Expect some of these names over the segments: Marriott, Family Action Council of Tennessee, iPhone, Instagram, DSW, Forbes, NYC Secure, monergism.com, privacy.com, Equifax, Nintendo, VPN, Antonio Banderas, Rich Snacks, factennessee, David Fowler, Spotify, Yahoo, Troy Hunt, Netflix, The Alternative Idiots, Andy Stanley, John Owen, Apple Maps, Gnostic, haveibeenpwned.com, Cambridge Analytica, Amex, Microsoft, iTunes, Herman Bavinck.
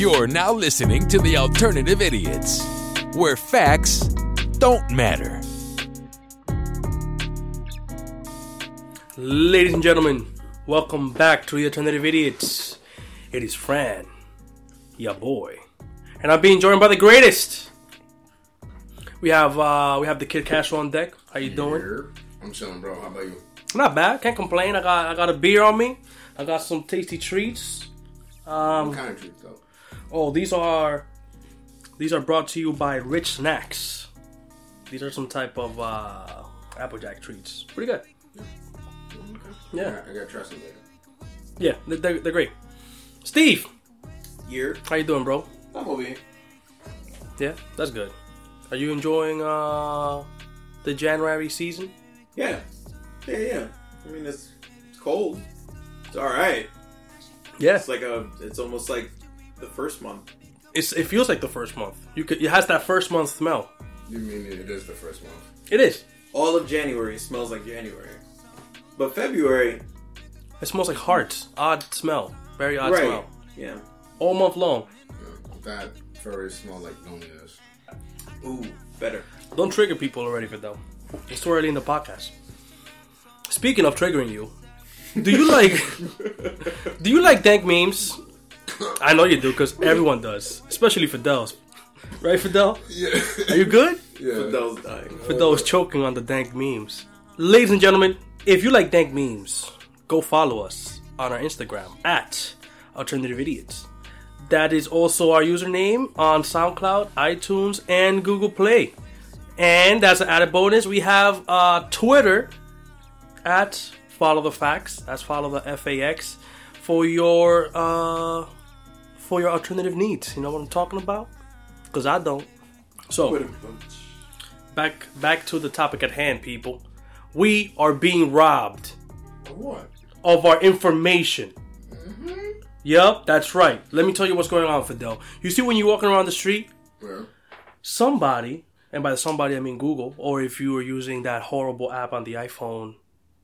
You're now listening to The Alternative Idiots, where facts don't matter. Ladies and gentlemen, welcome back to The Alternative Idiots. It is Fran, your boy, and I'm being joined by the greatest. We have the Kid Cash on deck. How you doing? Yeah, I'm chilling, bro. How about you? Not bad. Can't complain. I got a beer on me. I got some tasty treats. What kind of treats though? Oh, these are brought to you by Rich Snacks. These are some type of Applejack treats. Pretty good. Yeah. Okay. Yeah. I gotta try some later. Yeah, they're great. Steve! Yeah. How you doing, bro? I'm over here. Yeah, that's good. Are you enjoying the January season? Yeah. I mean, it's cold. It's alright. Yeah. It's almost like the first month. It feels like the first month. It has that first month smell. You mean it is the first month? It is. All of January smells like January, but February, it smells like hearts. Odd smell. Very odd smell. Yeah. All month long. Yeah, that February smells like loneliness. Ooh, better. Don't trigger people already for though. It's too early in the podcast. Speaking of triggering you, do you like dank memes? I know you do, because everyone does. Especially Fidel's. Right, Fidel? Yeah. Are you good? Yeah. Fidel's dying. Fidel's choking on the dank memes. Ladies and gentlemen, if you like dank memes, go follow us on our Instagram, at Alternative Idiots. That is also our username on SoundCloud, iTunes, and Google Play. And as an added bonus, we have Twitter, at Follow the Facts. That's Follow the FAX. For your alternative needs. You know what I'm talking about? Because I don't. So, back to the topic at hand, people. We are being robbed. Of what? Of our information. Mm-hmm. Yep, that's right. Let me tell you what's going on, Fidel. You see when you're walking around the street? Yeah. Somebody, and by somebody I mean Google, or if you were using that horrible app on the iPhone.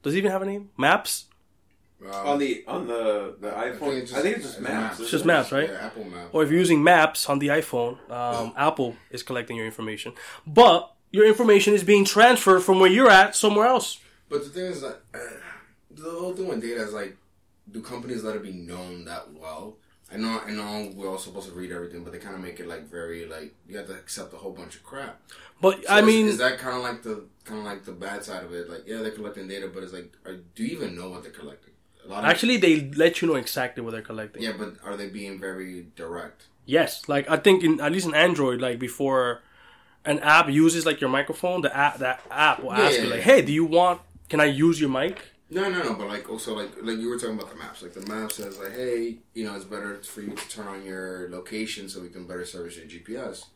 Does it even have a name? Maps? On the iPhone, I think it's just Maps. It's just Maps, right? Yeah, Apple Maps. Or if you're using Maps on the iPhone, Apple is collecting your information. But your information is being transferred from where you're at somewhere else. But the thing is, the whole thing with data is like, do companies let it be known that well? I know we're all supposed to read everything, but they kind of make it like very like you have to accept a whole bunch of crap. But so I mean, is that kind of like the bad side of it? Like, yeah, they're collecting data, but it's like, do you even know what they're collecting? Actually, they let you know exactly what they're collecting. Yeah, but are they being very direct? Yes. Like, I think, at least in Android, like, before an app uses, like, your microphone, that app will ask you, like, hey, can I use your mic? No, but, like, also, like you were talking about the maps. Like, the map says, like, hey, you know, it's better for you to turn on your location so we can better service your GPS.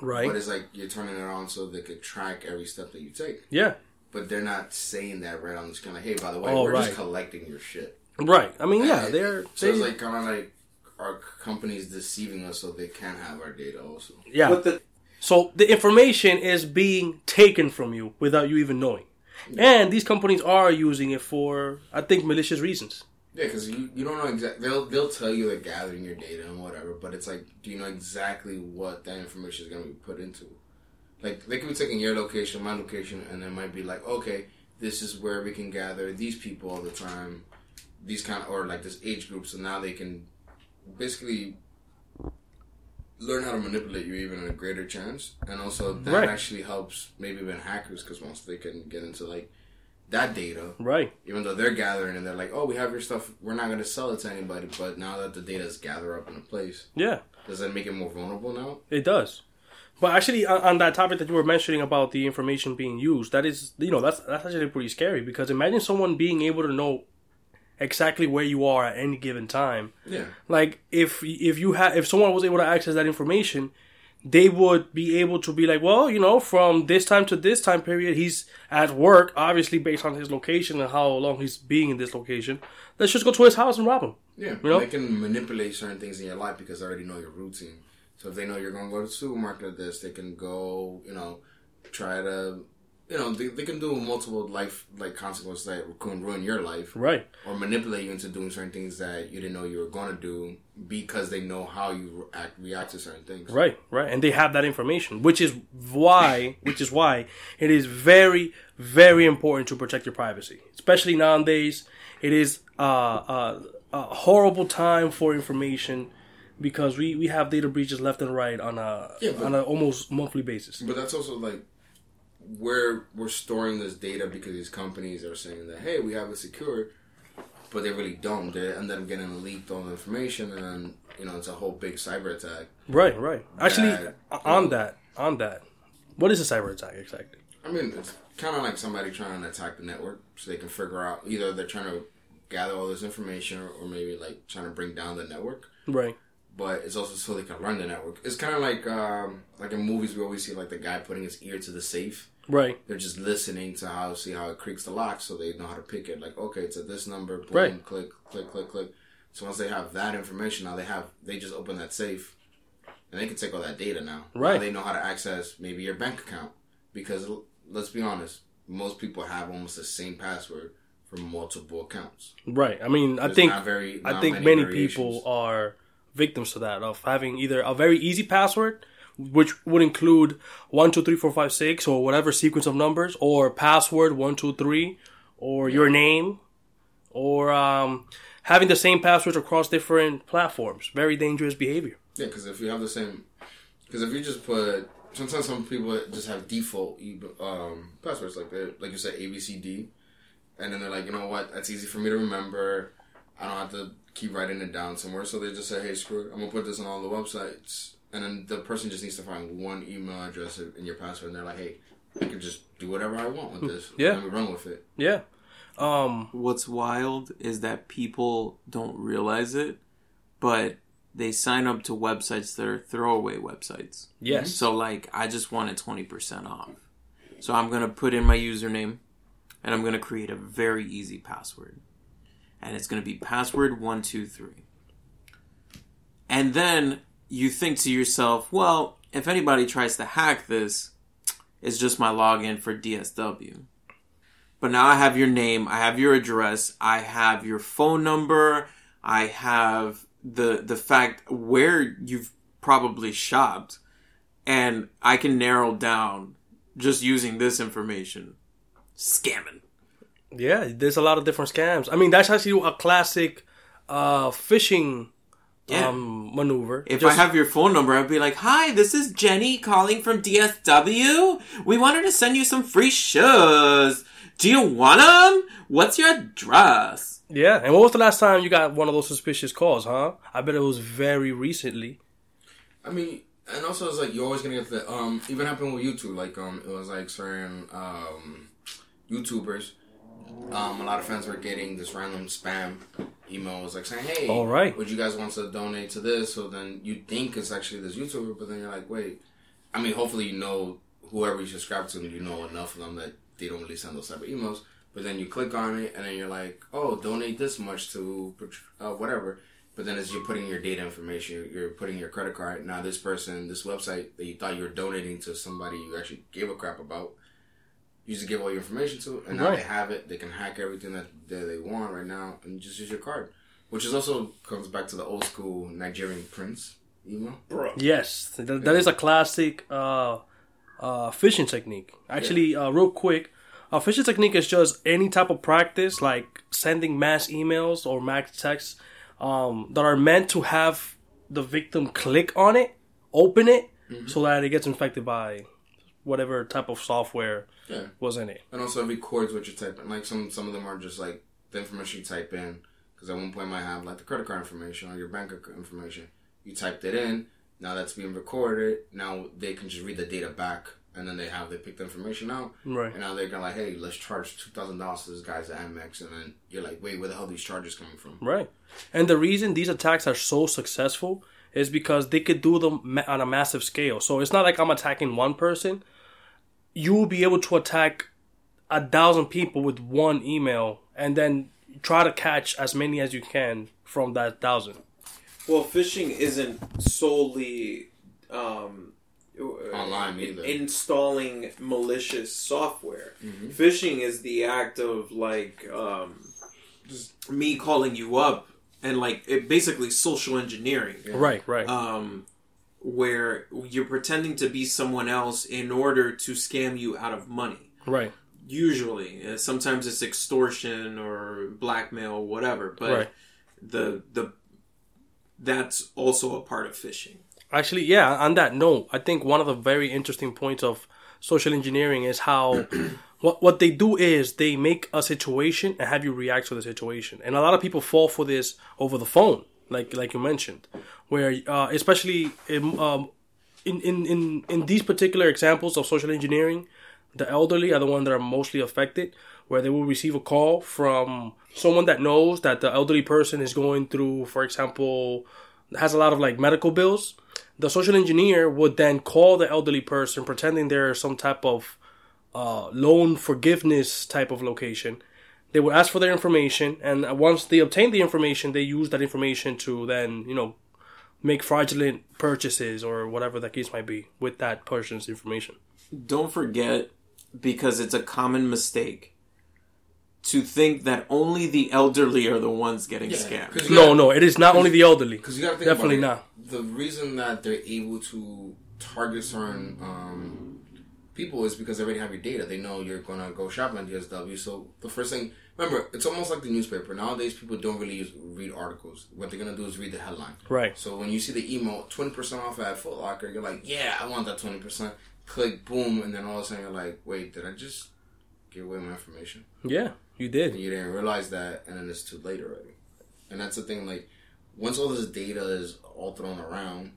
Right. But it's like, you're turning it on so they could track every step that you take. Yeah. But they're not saying that right on the screen. Like, hey, by the way, we're just collecting your shit. Right. I mean, yeah, they're... So it's like kind of like our companies deceiving us so they can't have our data also. Yeah. But so the information is being taken from you without you even knowing. Yeah. And these companies are using it for, I think, malicious reasons. Yeah, because you don't know exactly... They'll tell you they're gathering your data and whatever, but it's like, do you know exactly what that information is going to be put into? Like, they could be taking your location, my location, and it might be like, okay, this is where we can gather these people all the time. These kind of, or like this age group, so now they can basically learn how to manipulate you even at a greater chance, and also that actually helps maybe even hackers, because once they can get into like that data, right? Even though they're gathering and they're like, oh, we have your stuff, we're not going to sell it to anybody, but now that the data is gathered up in a place, does that make it more vulnerable now? It does. But actually, on that topic that you were mentioning about the information being used, that is, you know, that's actually pretty scary, because imagine someone being able to know exactly where you are at any given time. Yeah. Like, if someone was able to access that information, they would be able to be like, well, you know, from this time to this time period, he's at work, obviously based on his location and how long he's being in this location. Let's just go to his house and rob him. Yeah. You know? They can manipulate certain things in your life because they already know your routine. So if they know you're going to go to the supermarket at this, they can go, you know, try to you know, they can do multiple life like consequences that can ruin your life, right? Or manipulate you into doing certain things that you didn't know you were going to do because they know how you react to certain things, right? Right, and they have that information, which is why it is very, very important to protect your privacy, especially nowadays. It is a horrible time for information. Because we have data breaches left and right on an almost monthly basis. But that's also like where we're storing this data because these companies are saying that, hey, we have it secure, but they really don't. They end up getting leaked all the information, and then, you know, it's a whole big cyber attack. Right, right. Actually, what is a cyber attack exactly? I mean, it's kind of like somebody trying to attack the network so they can figure out either they're trying to gather all this information or maybe like trying to bring down the network. Right. But it's also so they can run the network. It's kind of like in movies we always see like the guy putting his ear to the safe. Right. They're just listening to see how it creaks the lock so they know how to pick it. Like, okay, it's at this number. Boom, right. Click, click, click, click. So once they have that information, now they just open that safe and they can take all that data now. Right. Now they know how to access maybe your bank account because let's be honest, most people have almost the same password for multiple accounts. Right. I mean, I think many people are victims to that, of having either a very easy password, which would include 123456 or whatever sequence of numbers, or password 123, or your name, or having the same passwords across different platforms. Very dangerous behavior. Yeah, because if you have the same, because if you just put, sometimes some people just have default passwords like you said, ABCD, and then they're like, you know what, that's easy for me to remember. I don't have to keep writing it down somewhere. So they just say, hey, screw it. I'm going to put this on all the websites. And then the person just needs to find one email address in your password. And they're like, hey, I can just do whatever I want with this. Yeah. Let me run with it. Yeah. What's wild is that people don't realize it, but they sign up to websites that are throwaway websites. Yes. So, like, I just wanted 20% off. So I'm going to put in my username, and I'm going to create a very easy password. And it's going to be password 123. And then you think to yourself, well, if anybody tries to hack this, it's just my login for DSW. But now I have your name, I have your address, I have your phone number, I have the fact where you've probably shopped, and I can narrow down just using this information. Scamming. Yeah, there's a lot of different scams. I mean, that's actually a classic phishing maneuver. If I have your phone number, I'd be like, hi, this is Jenny calling from DSW. We wanted to send you some free shoes. Do you want them? What's your address? Yeah, and what was the last time you got one of those suspicious calls, huh? I bet it was very recently. I mean, and also it's like you're always going to get the... even happened with YouTube. Like, it was like certain YouTubers... a lot of fans were getting this random spam emails like saying, hey, all right, would you guys want to donate to this? So then you think it's actually this YouTuber, but then you're like, wait. I mean, hopefully you know whoever you subscribe to, you know enough of them that they don't really send those type of emails. But then you click on it, and then you're like, oh, donate this much to whatever. But then as you're putting your data information, you're putting your credit card. Now this person, this website that you thought you were donating to somebody you actually gave a crap about, you just give all your information to, and now they have it. They can hack everything that they want right now, and you just use your card, which is also comes back to the old school Nigerian prince email. Bro. Yes, that is a classic phishing technique. Actually, real quick, a phishing technique is just any type of practice, like sending mass emails or mass texts that are meant to have the victim click on it, open it, so that it gets infected by whatever type of software was in it. And also it records what you type in. Like some of them are just like the information you type in. Because at one point I might have like the credit card information or your bank account information. You typed it in. Now that's being recorded. Now they can just read the data back. And then they pick the information out. Right. And now they're going to like, hey, let's charge $2,000 to this guy's Amex. And then you're like, wait, where the hell are these charges coming from? Right. And the reason these attacks are so successful is because they could do them on a massive scale. So it's not like I'm attacking one person. You will be able to attack 1,000 people with one email and then try to catch as many as you can from that 1,000. Well, phishing isn't solely online either. Installing malicious software. Mm-hmm. Phishing is the act of like just me calling you up and like it basically social engineering. Yeah. Right. Where you're pretending to be someone else in order to scam you out of money. Right. Usually, sometimes it's extortion or blackmail, or whatever. But that's also a part of phishing. Actually, yeah. On that note, I think one of the very interesting points of social engineering is how what they do is they make a situation and have you react to the situation. And a lot of people fall for this over the phone, like you mentioned, where especially in these particular examples of social engineering, the elderly are the ones that are mostly affected, where they will receive a call from someone that knows that the elderly person is going through, for example, has a lot of like medical bills. The social engineer would then call the elderly person pretending they're some type of loan forgiveness type of location. They would ask for their information, and once they obtain the information, they use that information to then, make fraudulent purchases or whatever the case might be with that person's information. Don't forget, because it's a common mistake, to think that only the elderly are the ones getting scammed. No, it is not only the elderly. Because you got to think definitely about it, not. The reason that they're able to target certain people is because they already have your data. They know you're going to go shopping at DSW. So the first thing, remember, it's almost like the newspaper. Nowadays, people don't really read articles. What they're going to do is read the headline. Right. So when you see the email, 20% off at Foot Locker, you're like, yeah, I want that 20%. Click, boom, and then all of a sudden you're like, wait, did I just give away my information? Yeah. You did. And you didn't realize that, and then it's too late already. And that's the thing, like, once all this data is all thrown around,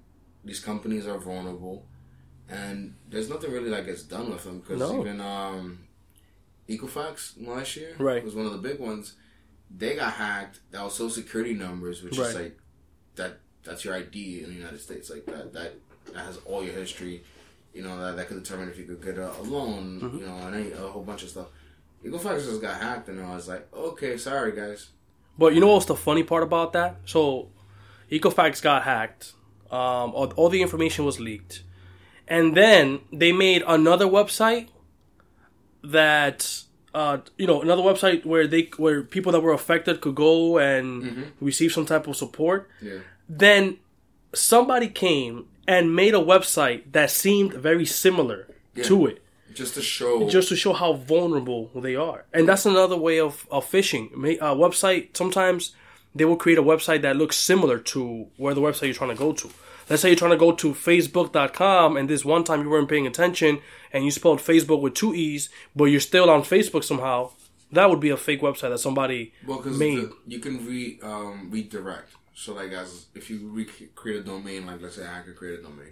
these companies are vulnerable, and there's nothing really that gets done with them, because even Equifax last year was one of the big ones. They got hacked. That was social security numbers, which is like, that's your ID in the United States. Like, that has all your history. You know, that could determine if you could get a loan, mm-hmm. And any, a whole bunch of stuff. Equifax just got hacked, and I was like, okay, sorry, guys. But you know what's the funny part about that? So, Equifax got hacked. All the information was leaked. And then they made another website that, another website where people that were affected could go and receive some type of support. Yeah. Then somebody came and made a website that seemed very similar to it. Just to show how vulnerable they are. And that's another way of phishing. A website, sometimes they will create a website that looks similar to where the website you're trying to go to. Let's say you're trying to go to Facebook.com, and this one time you weren't paying attention, and you spelled Facebook with 2 E's, but you're still on Facebook somehow. That would be a fake website that somebody made. You can redirect. So, like, as if you create a domain, like, let's say I could create a domain.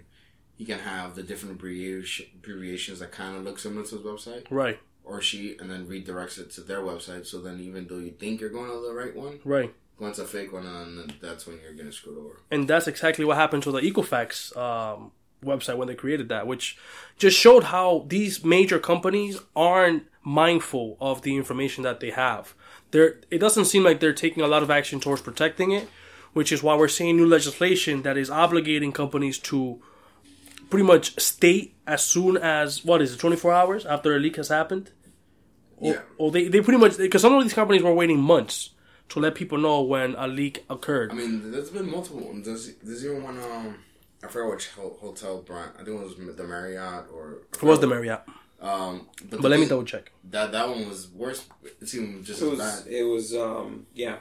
You can have the different abbreviations that kind of look similar to his website. Right. Or she, and then redirects it to their website. So then even though you think you're going to the right one, once a fake one on, that's when you're going to screw it over. And that's exactly what happened to the Equifax website when they created that, which just showed how these major companies aren't mindful of the information that they have. It doesn't seem like they're taking a lot of action towards protecting it, which is why we're seeing new legislation that is obligating companies to pretty much state as soon as, 24 hours after a leak has happened? Yeah. Or they pretty much, because some of these companies were waiting months to let people know when a leak occurred. I mean, there's been multiple ones. There's even one, I forgot which hotel brand, I think it was the Marriott or... It was the Marriott. But let me double check. That one was worse. It seemed just as bad. It was,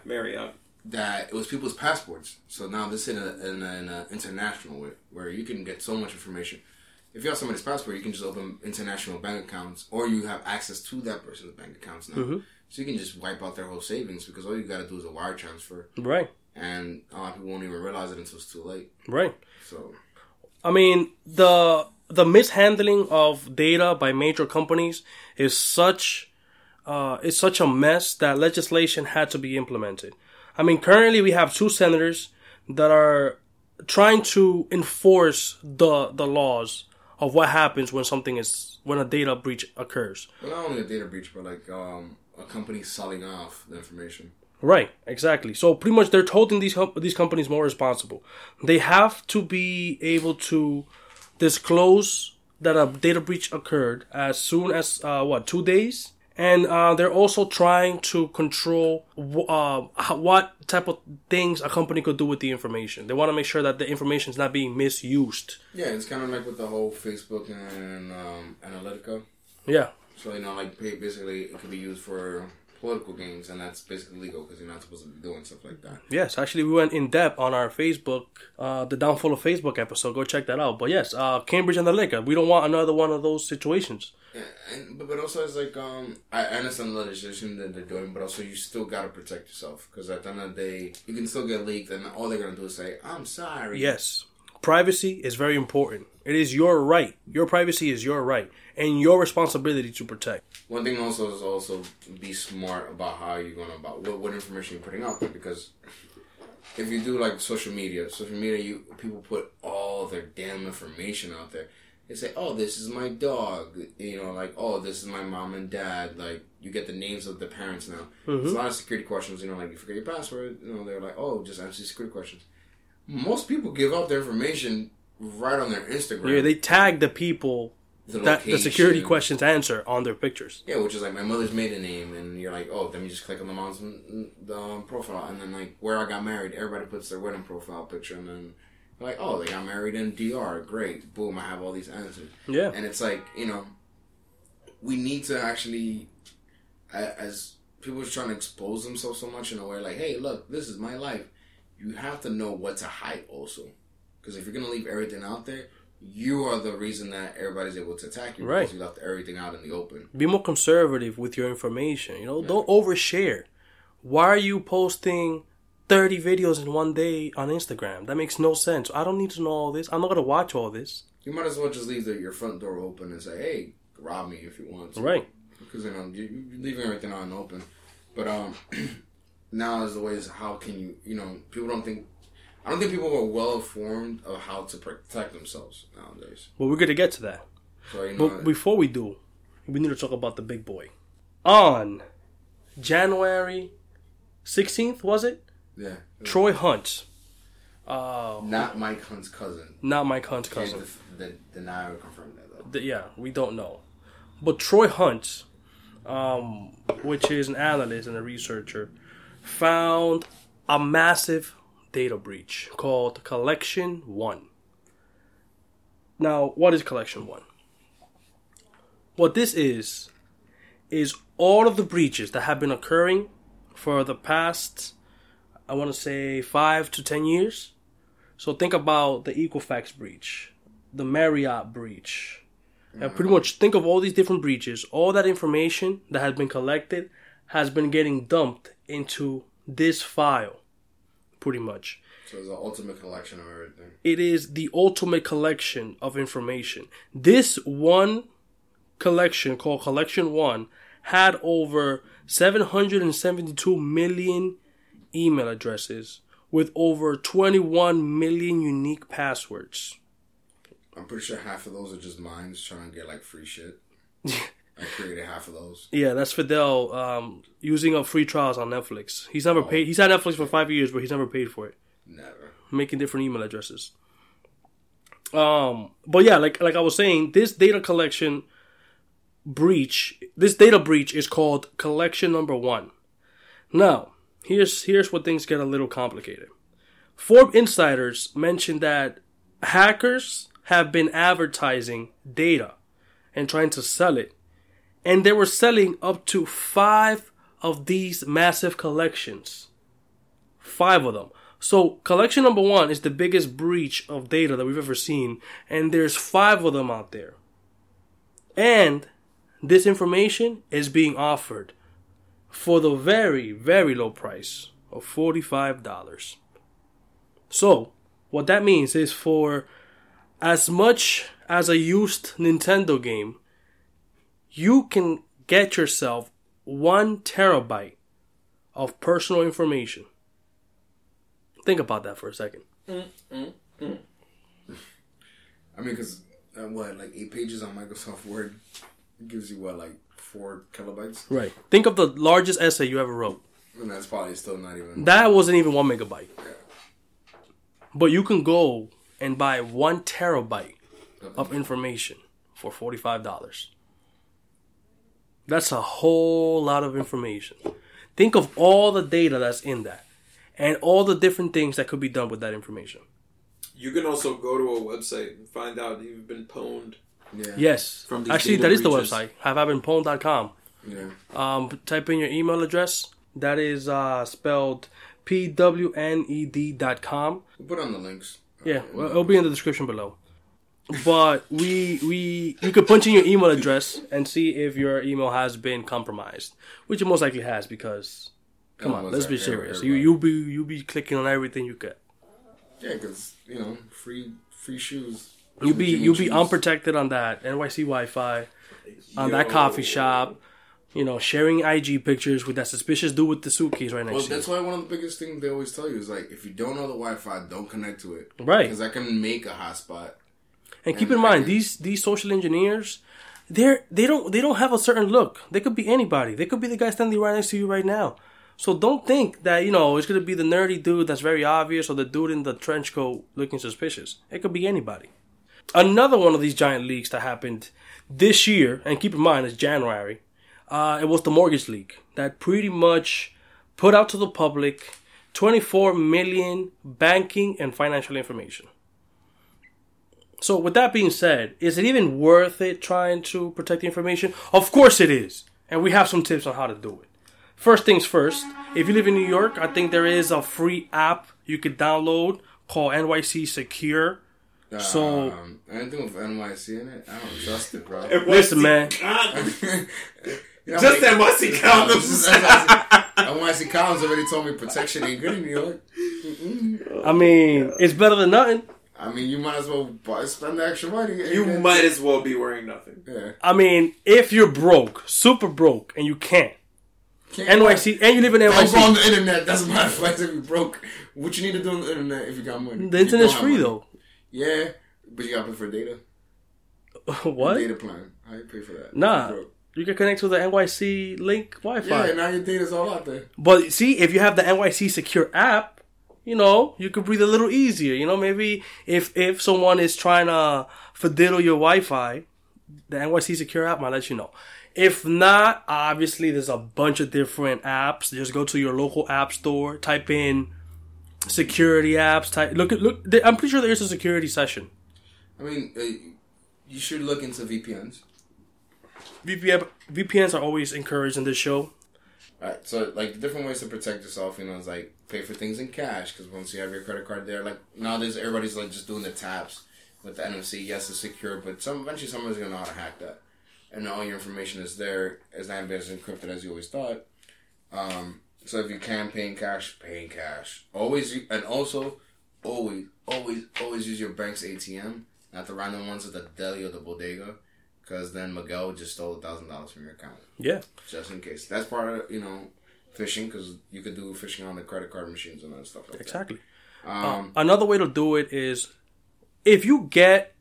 Marriott. That it was people's passports. So now this is in an international way where you can get so much information. If you have somebody's passport, you can just open international bank accounts, or you have access to that person's bank accounts now. Mm-hmm. So you can just wipe out their whole savings because all you got to do is a wire transfer. Right. And a lot of people won't even realize it until it's too late. Right. So, I mean, the mishandling of data by major companies is such a mess that legislation had to be implemented. I mean, currently we have two senators that are trying to enforce the laws of what happens when a data breach occurs. Well, not only a data breach, but like a company selling off the information. Right, exactly. So pretty much they're holding these companies more responsible. They have to be able to disclose that a data breach occurred as soon as 2 days. And they're also trying to control what type of things a company could do with the information. They want to make sure that the information is not being misused. Yeah, it's kind of like with the whole Facebook and Analytica. Yeah. So, basically it could be used for political games, and that's basically legal because you're not supposed to be doing stuff like that. Yes, actually we went in depth on our Facebook, the downfall of Facebook episode. Go check that out. But yes, Cambridge Analytica. We don't want another one of those situations. Yeah, but also it's like, I understand the legislation that they're doing, but also you still got to protect yourself because at the end of the day, you can still get leaked and all they're going to do is say, I'm sorry. Yes. Privacy is very important. It is your right. Your privacy is your right and your responsibility to protect. One thing also is also be smart about how you're going about what information you're putting out there, because if you do like social media, people put all their damn information out there. They say, oh, this is my dog, oh, this is my mom and dad, you get the names of the parents now. Mm-hmm. There's a lot of security questions, you forget your password, they're like, oh, just answer security questions. Most people give out their information right on their Instagram. Yeah, they tag the people that the security questions answer on their pictures. Yeah, which is like my mother's maiden name, and you're like, oh, then you just click on the mom's profile, and then like where I got married, everybody puts their wedding profile picture, and then... like, oh, they got married in DR. Great. Boom, I have all these answers. Yeah. And it's like, we need to actually, as people are trying to expose themselves so much in a way, like, hey, look, this is my life. You have to know what to hide also. Because if you're going to leave everything out there, you are the reason that everybody's able to attack you. Right. Because you left everything out in the open. Be more conservative with your information. Don't overshare. Why are you posting 30 videos in one day on Instagram? That makes no sense. I don't need to know all this. I'm not going to watch all this. You might as well just leave your front door open and say, hey, rob me if you want to. Right. Because, you're leaving everything out in the open. But now is the way is how can you, people don't think... I don't think people are well informed of how to protect themselves nowadays. Well, we're going to get to that. So, but before we do, we need to talk about the big boy. On January 16th, was it? Yeah. Troy Hunt. Not Mike Hunt's cousin. The now confirmed that, though. We don't know. But Troy Hunt, which is an analyst and a researcher, found a massive data breach called Collection One. Now, what is Collection One? What this is all of the breaches that have been occurring for the past... I want to say 5 to 10 years. So think about the Equifax breach, the Marriott breach. And pretty much think of all these different breaches. All that information that has been collected has been getting dumped into this file, pretty much. So it's the ultimate collection of everything. It is the ultimate collection of information. This one collection called Collection One had over 772 million email addresses with over 21 million unique passwords. I'm pretty sure half of those are just mines trying to get free shit. I created half of those. Yeah, that's Fidel using up free trials on Netflix. He's never paid. He's had Netflix for 5 years, but he's never paid for it. Never. Making different email addresses. But yeah, like I was saying, this data breach is called Collection Number One. Now, here's where things get a little complicated. Forbes insiders mentioned that hackers have been advertising data and trying to sell it. And they were selling up to 5 of these massive collections. 5 of them. So Collection Number One is the biggest breach of data that we've ever seen. And there's 5 of them out there. And this information is being offered for the very, very low price of $45. So, what that means is for as much as a used Nintendo game, you can get yourself 1 terabyte of personal information. Think about that for a second. I mean, because, 8 pages on Microsoft Word gives you, 4 kilobytes. Right. Think of the largest essay you ever wrote. And that's probably still not even... That wasn't even 1 megabyte. Yeah. But you can go and buy 1 terabyte of information for $45. That's a whole lot of information. Think of all the data that's in that and all the different things that could be done with that information. You can also go to a website and find out that you've been pwned. Yeah. Yes. From these actually, that is breaches. The website. haveibeenpwned.com. Yeah. Type in your email address. That is spelled pwned.com. We'll put on the links. Yeah, well, it'll be in the description below. But you could punch in your email address and see if your email has been compromised, which it most likely has because, come on, let's be serious. You'll be clicking on everything you get. Yeah, because free shoes. You'll be unprotected on that NYC Wi-Fi, on that coffee shop. Sharing IG pictures with that suspicious dude with the suitcase right next to you. Well, that's why one of the biggest things they always tell you is, if you don't know the Wi-Fi, don't connect to it. Right. Because I can make a hotspot. And keep in mind, these social engineers, they don't have a certain look. They could be anybody. They could be the guy standing right next to you right now. So don't think that, it's going to be the nerdy dude that's very obvious or the dude in the trench coat looking suspicious. It could be anybody. Another one of these giant leaks that happened this year, and keep in mind, it's January. It was the mortgage leak that pretty much put out to the public 24 million banking and financial information. So with that being said, is it even worth it trying to protect the information? Of course it is. And we have some tips on how to do it. First things first, if you live in New York, I think there is a free app you could download called NYC Secure. So anything with NYC in it, I don't trust it, bro. Listen, man. Just NYC columns. NYC columns already told me protection ain't good in New York. I mean, it's better than nothing. I mean, you might as well spend the extra money. You might as well be wearing nothing. Yeah. I mean, if you're broke, super broke, and you can't NYC, and you live in NYC. I'm on the internet. That's my flex. If you're broke, what you need to do on the internet if you got money? The internet's free, though. Yeah, but you got to pay for data. What? Data plan. How you pay for that? Nah. You can connect to the NYC Link Wi-Fi. Yeah, now your data's all out there. But see, if you have the NYC Secure app, you could breathe a little easier. Maybe if someone is trying to fiddle your Wi-Fi, the NYC Secure app might let you know. If not, obviously, there's a bunch of different apps. Just go to your local app store, type in security apps. Look. I'm pretty sure there is a security session. I mean, you should look into VPNs. VPNs are always encouraged in this show. All right, so different ways to protect yourself, is pay for things in cash because once you have your credit card there, nowadays everybody's just doing the taps with the NFC. Yes, it's secure, but eventually someone's gonna know how to hack that, and all your information is there. It's not as encrypted as you always thought. So if you can pay in cash. Always use your bank's ATM, not the random ones at the deli or the bodega. Because then Miguel just stole $1,000 from your account. Yeah. Just in case. That's part of, phishing. Because you could do phishing on the credit card machines and other stuff like that. Exactly. Another way to do it is if you get,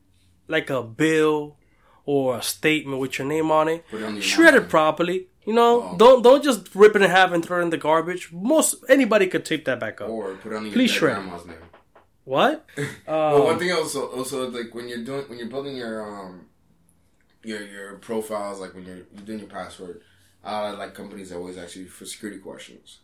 a bill or a statement with your name on it, shred it properly. Don't just rip it in half and throw it in the garbage. Anybody could tape that back up. Or put it on your grandma's name. What? Well, one thing also when you're building your profiles, when you're doing your password, companies always ask you for security questions.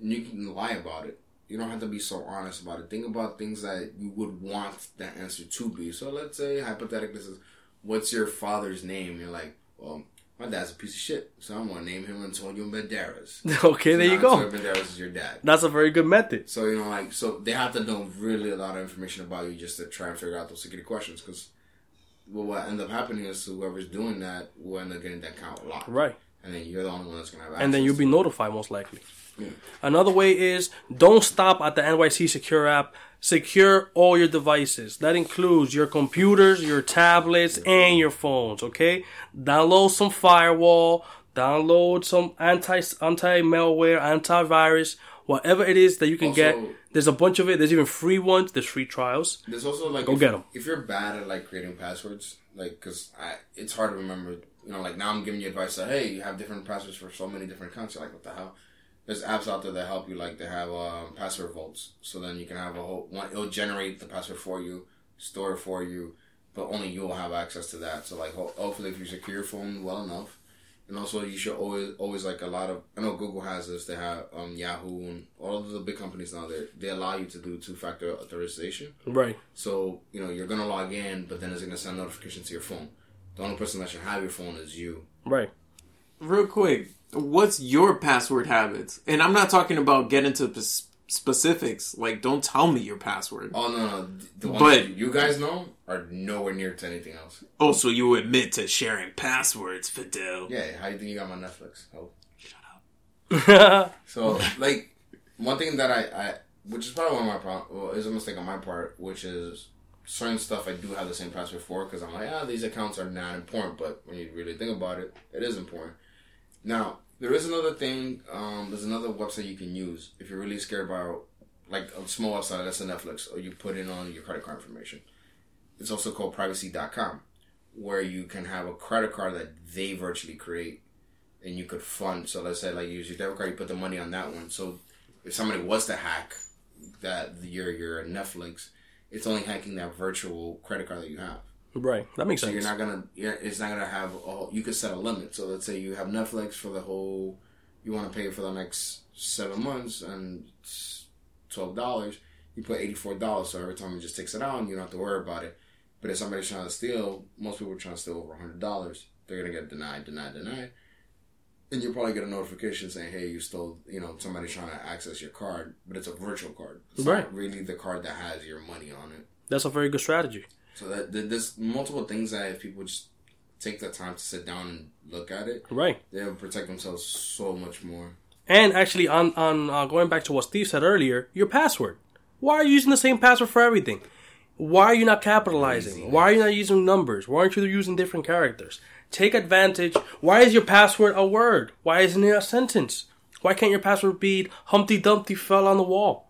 And you can lie about it. You don't have to be so honest about it. Think about things that you would want the answer to be. So let's say, hypothetically, this is, what's your father's name? You're like, well, my dad's a piece of shit, so I'm going to name him Antonio Banderas. Okay, so there you go. Antonio Banderas is your dad. That's a very good method. So, so they have to know really a lot of information about you just to try and figure out those security questions, because... Well, what ends up happening is whoever's doing that will end up getting that account locked. Right. And then you're the only one that's going to have access. And then you'll be notified most likely. Yeah. Another way is don't stop at the NYC Secure app. Secure all your devices. That includes your computers, your tablets, and your phones, okay? Download some firewall. Download some anti-malware, antivirus, whatever it is that you can get. There's a bunch of it. There's even free ones. There's free trials. There's also go get them. If you're bad at creating passwords, because it's hard to remember. Now I'm giving you advice that hey, you have different passwords for so many different accounts. You're like, what the hell? There's apps out there that help you. They have password vaults, so then you can have a whole one. It'll generate the password for you, store it for you. but only you'll have access to that. So, like, hopefully if you secure your phone well enough, and also you should always like a lot of, I know Google has this, they have Yahoo and all of the big companies now, they allow you to do two-factor authorization. Right. So, you know, you're going to log in, but then it's going to send notifications to your phone. The only person that should have your phone is you. Right. Real quick, what's your password habits? And I'm not talking about getting into specifics. Like, don't tell me your password. Oh, no. The ones that you guys know are nowhere near to anything else. Oh, so you admit to sharing passwords, Fidel. Yeah, how do you think you got my Netflix? Oh. Shut up. So, like, one thing that I which is probably one of my problems, well, is a mistake on my part, which is certain stuff I do have the same password for, because I'm like, these accounts are not important, but when you really think about it, it is important. Now, there is another thing, there's another website you can use if you're really scared about, like, a small website, that's a Netflix, or you put in on your credit card information. It's also called privacy.com, where you can have a credit card that they virtually create, and you could fund. So let's say, like, you use your debit card, you put the money on that one. So if somebody was to hack that your Netflix, it's only hacking that virtual credit card that you have. Right, that makes sense. So it's not gonna have all. You could set a limit. So let's say you have Netflix for the whole. You want to pay for the next 7 months and $12. You put $84. So every time it just takes it out, and you don't have to worry about it. But if somebody's trying to steal, most people are trying to steal over $100. They're gonna get denied, and you'll probably get a notification saying, "Hey, you stole." You know, somebody's trying to access your card, but it's a virtual card. It's not really the card that has your money on it. That's a very good strategy. So there's multiple things that if people just take the time to sit down and look at it, right, they'll protect themselves so much more. And actually, on going back to what Steve said earlier, your password. Why are you using the same password for everything? Why are you not capitalizing? Easy. Why are you not using numbers? Why aren't you using different characters? Take advantage. Why is your password a word? Why isn't it a sentence? Why can't your password be Humpty Dumpty fell on the wall?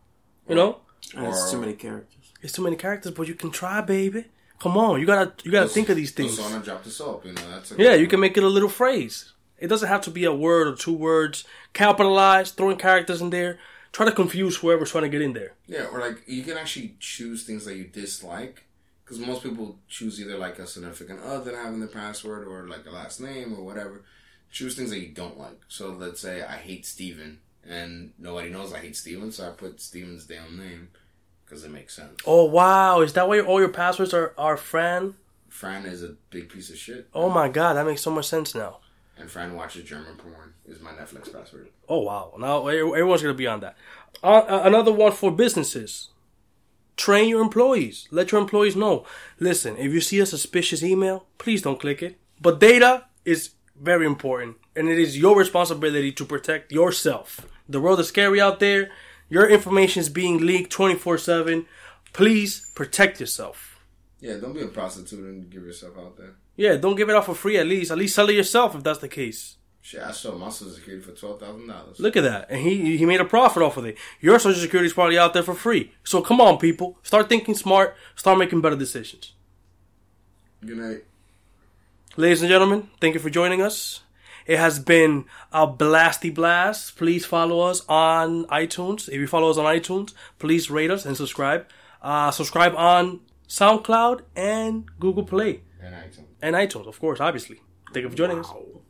You know? It's too many characters. It's too many characters, but you can try, baby. Come on, you gotta think of these things. So I'm gonna drop this up, you know. You can make it a little phrase. It doesn't have to be a word or two words. Capitalize, throwing characters in there. Try to confuse whoever's trying to get in there. Yeah, or like you can actually choose things that you dislike, because most people choose either like a significant other having the password or like a last name or whatever. Choose things that you don't like. So let's say I hate Steven, and nobody knows I hate Steven, so I put Steven's damn name. Because it makes sense. Oh, wow. Is that why all your passwords are Fran? Fran is a big piece of shit. Oh, my God. That makes so much sense now. And Fran watches German porn is my Netflix password. Oh, wow. Now everyone's going to be on that. Another one for businesses. Train your employees. Let your employees know. Listen, if you see a suspicious email, please don't click it. But data is very important. And it is your responsibility to protect yourself. The world is scary out there. Your information is being leaked 24/7. Please protect yourself. Yeah, don't be a prostitute and give yourself out there. Yeah, don't give it out for free at least. At least sell it yourself if that's the case. Shit, I sold my Social Security for $12,000. Look at that. And he made a profit off of it. Your Social Security is probably out there for free. So come on, people. Start thinking smart. Start making better decisions. Good night. Ladies and gentlemen, thank you for joining us. It has been a blasty blast. Please follow us on iTunes. If you follow us on iTunes, please rate us and subscribe. Subscribe on SoundCloud and Google Play. And iTunes. And iTunes, of course, obviously. Thank you for joining us.